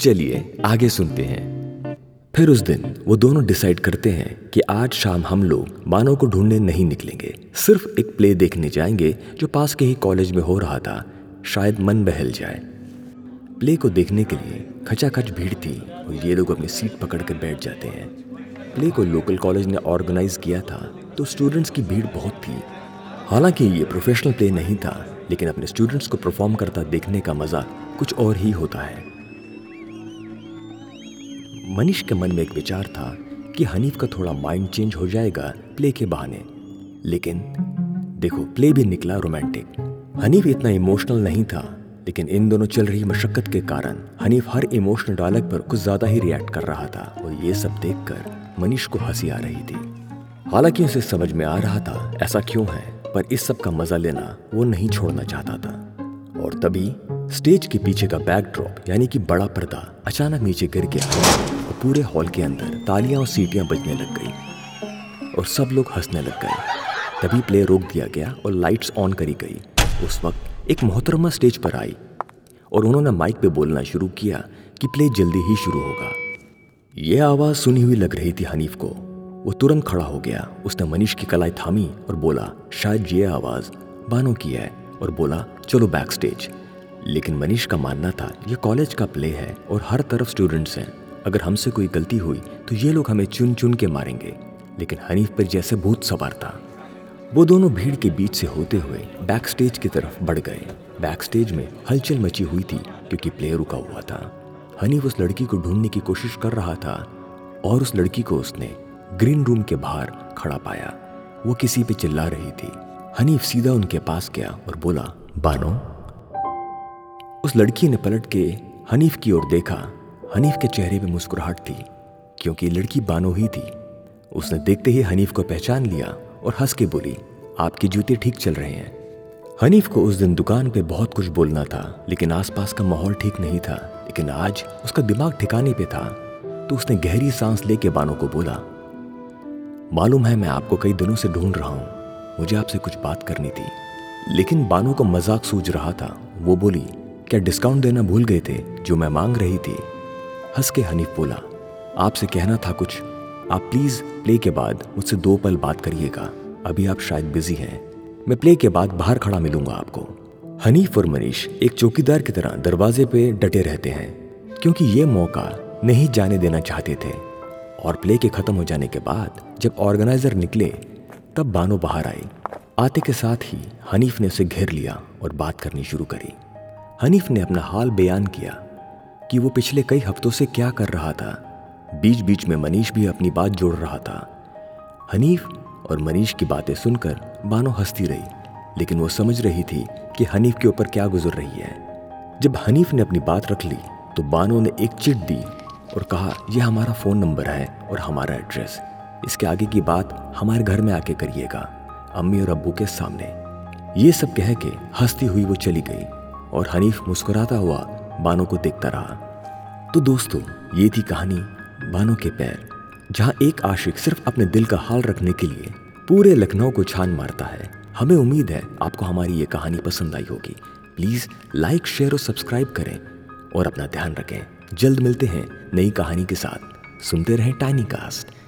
चलिए आगे सुनते हैं। फिर उस दिन वो दोनों डिसाइड करते हैं कि आज शाम हम लोग बानो को ढूंढने नहीं निकलेंगे, सिर्फ एक प्ले देखने जाएंगे जो पास के ही कॉलेज में हो रहा था, शायद मन बहल जाए। प्ले को देखने के लिए खचाखच भीड़ थी और ये लोग अपनी सीट पकड़ कर बैठ जाते हैं। प्ले को लोकल कॉलेज ने ऑर्गेनाइज किया था तो स्टूडेंट्स की भीड़ बहुत थी। हालांकि ये प्रोफेशनल प्ले नहीं था, लेकिन अपने स्टूडेंट्स को परफॉर्म करता देखने का मज़ा कुछ और ही होता है। मनीष के मन में एक विचार था कि हनीफ का थोड़ा माइंड चेंज हो जाएगा प्ले के बहाने, लेकिन देखो प्ले भी निकला रोमांटिक। हनीफ इतना इमोशनल नहीं था, लेकिन इन दोनों चल रही मशक्क़त के कारण हनीफ हर इमोशनल डायलॉग पर कुछ ज़्यादा ही रिएक्ट कर रहा था और ये सब देखकर मनीष को हंसी आ रही थी। हालांकि उसे समझ में आ रहा था ऐसा क्यों है, पर इस सब का मज़ा लेना वो नहीं छोड़ना चाहता था। और तभी स्टेज के पीछे का बैकड्रॉप यानी कि बड़ा पर्दा अचानक नीचे गिर गया और पूरे हॉल के अंदर तालियां और सीटियां बजने लग गई और सब लोग हंसने लग गए। तभी प्ले रोक दिया गया और लाइट्स ऑन करी गई। उस वक्त एक मोहतरमा स्टेज पर आई और उन्होंने माइक पे बोलना शुरू किया कि प्ले जल्दी ही शुरू होगा। ये आवाज़ सुनी हुई लग रही थी हनीफ को। वो तुरंत खड़ा हो गया, उसने मनीष की कलाई थामी और बोला शायद ये आवाज़ बानो की है, और बोला चलो बैक स्टेज। लेकिन मनीष का मानना था ये कॉलेज का प्ले है और हर तरफ स्टूडेंट्स हैं, अगर हमसे कोई गलती हुई तो ये लोग हमें चुन चुन के मारेंगे। लेकिन हनीफ पर जैसे भूत सवार था। वो दोनों भीड़ के बीच से होते हुए बैक स्टेज की तरफ बढ़ गए। बैक स्टेज में हलचल मची हुई थी क्योंकि प्ले रुका हुआ था। हनीफ उस लड़की को ढूंढने की कोशिश कर रहा था और उस लड़की को उसने ग्रीन रूम के बाहर खड़ा पाया। वो किसी पे चिल्ला रही थी। हनीफ सीधा उनके पास गया और बोला बानो। उस लड़की ने पलट के हनीफ की ओर देखा। हनीफ के चेहरे पे मुस्कुराहट थी क्योंकि लड़की बानो ही थी। उसने देखते ही हनीफ को पहचान लिया और हंस के बोली आपके जूते ठीक चल रहे हैं। हनीफ को उस दिन दुकान पे बहुत कुछ बोलना था, लेकिन आसपास का माहौल ठीक नहीं था। लेकिन आज उसका दिमाग ठिकाने पे था, तो उसने गहरी सांस लेके बानो को बोला मालूम है मैं आपको कई दिनों से ढूंढ रहा हूँ, मुझे आपसे कुछ बात करनी थी। लेकिन बानो को मजाक सूझ रहा था। वो बोली क्या डिस्काउंट देना भूल गए थे जो मैं मांग रही थी। हंस के हनीफ बोला आपसे कहना था कुछ, आप प्लीज़ प्ले के बाद मुझसे 2 पल बात करिएगा, अभी आप शायद बिजी हैं, मैं प्ले के बाद बाहर खड़ा मिलूंगा आपको। हनीफ और मनीष एक चौकीदार की तरह दरवाजे पे डटे रहते हैं क्योंकि ये मौका नहीं जाने देना चाहते थे। और प्ले के ख़त्म हो जाने के बाद जब ऑर्गेनाइज़र निकले तब बानो बाहर आई। आते के साथ ही हनीफ ने उसे घेर लिया और बात करनी शुरू करी। हनीफ ने अपना हाल बयान किया कि वो पिछले कई हफ्तों से क्या कर रहा था। बीच बीच में मनीष भी अपनी बात जोड़ रहा था। हनीफ और मनीष की बातें सुनकर बानो हंसती रही, लेकिन वो समझ रही थी कि हनीफ के ऊपर क्या गुजर रही है। जब हनीफ ने अपनी बात रख ली तो बानो ने एक चिट दी और कहा यह हमारा फ़ोन नंबर है और हमारा एड्रेस, इसके आगे की बात हमारे घर में आके करिएगा, अम्मी और अब्बू के सामने। ये सब कह के हंसती हुई वो चली गई और हनीफ मुस्कुराता हुआ बानो को देखता रहा। तो दोस्तों ये थी कहानी बानो के पैर, जहाँ एक आशिक सिर्फ अपने दिल का हाल रखने के लिए पूरे लखनऊ को छान मारता है। हमें उम्मीद है आपको हमारी ये कहानी पसंद आई होगी। प्लीज़ लाइक, शेयर और सब्सक्राइब करें और अपना ध्यान रखें। जल्द मिलते हैं नई कहानी के साथ। सुनते रहें टाइनी कास्ट।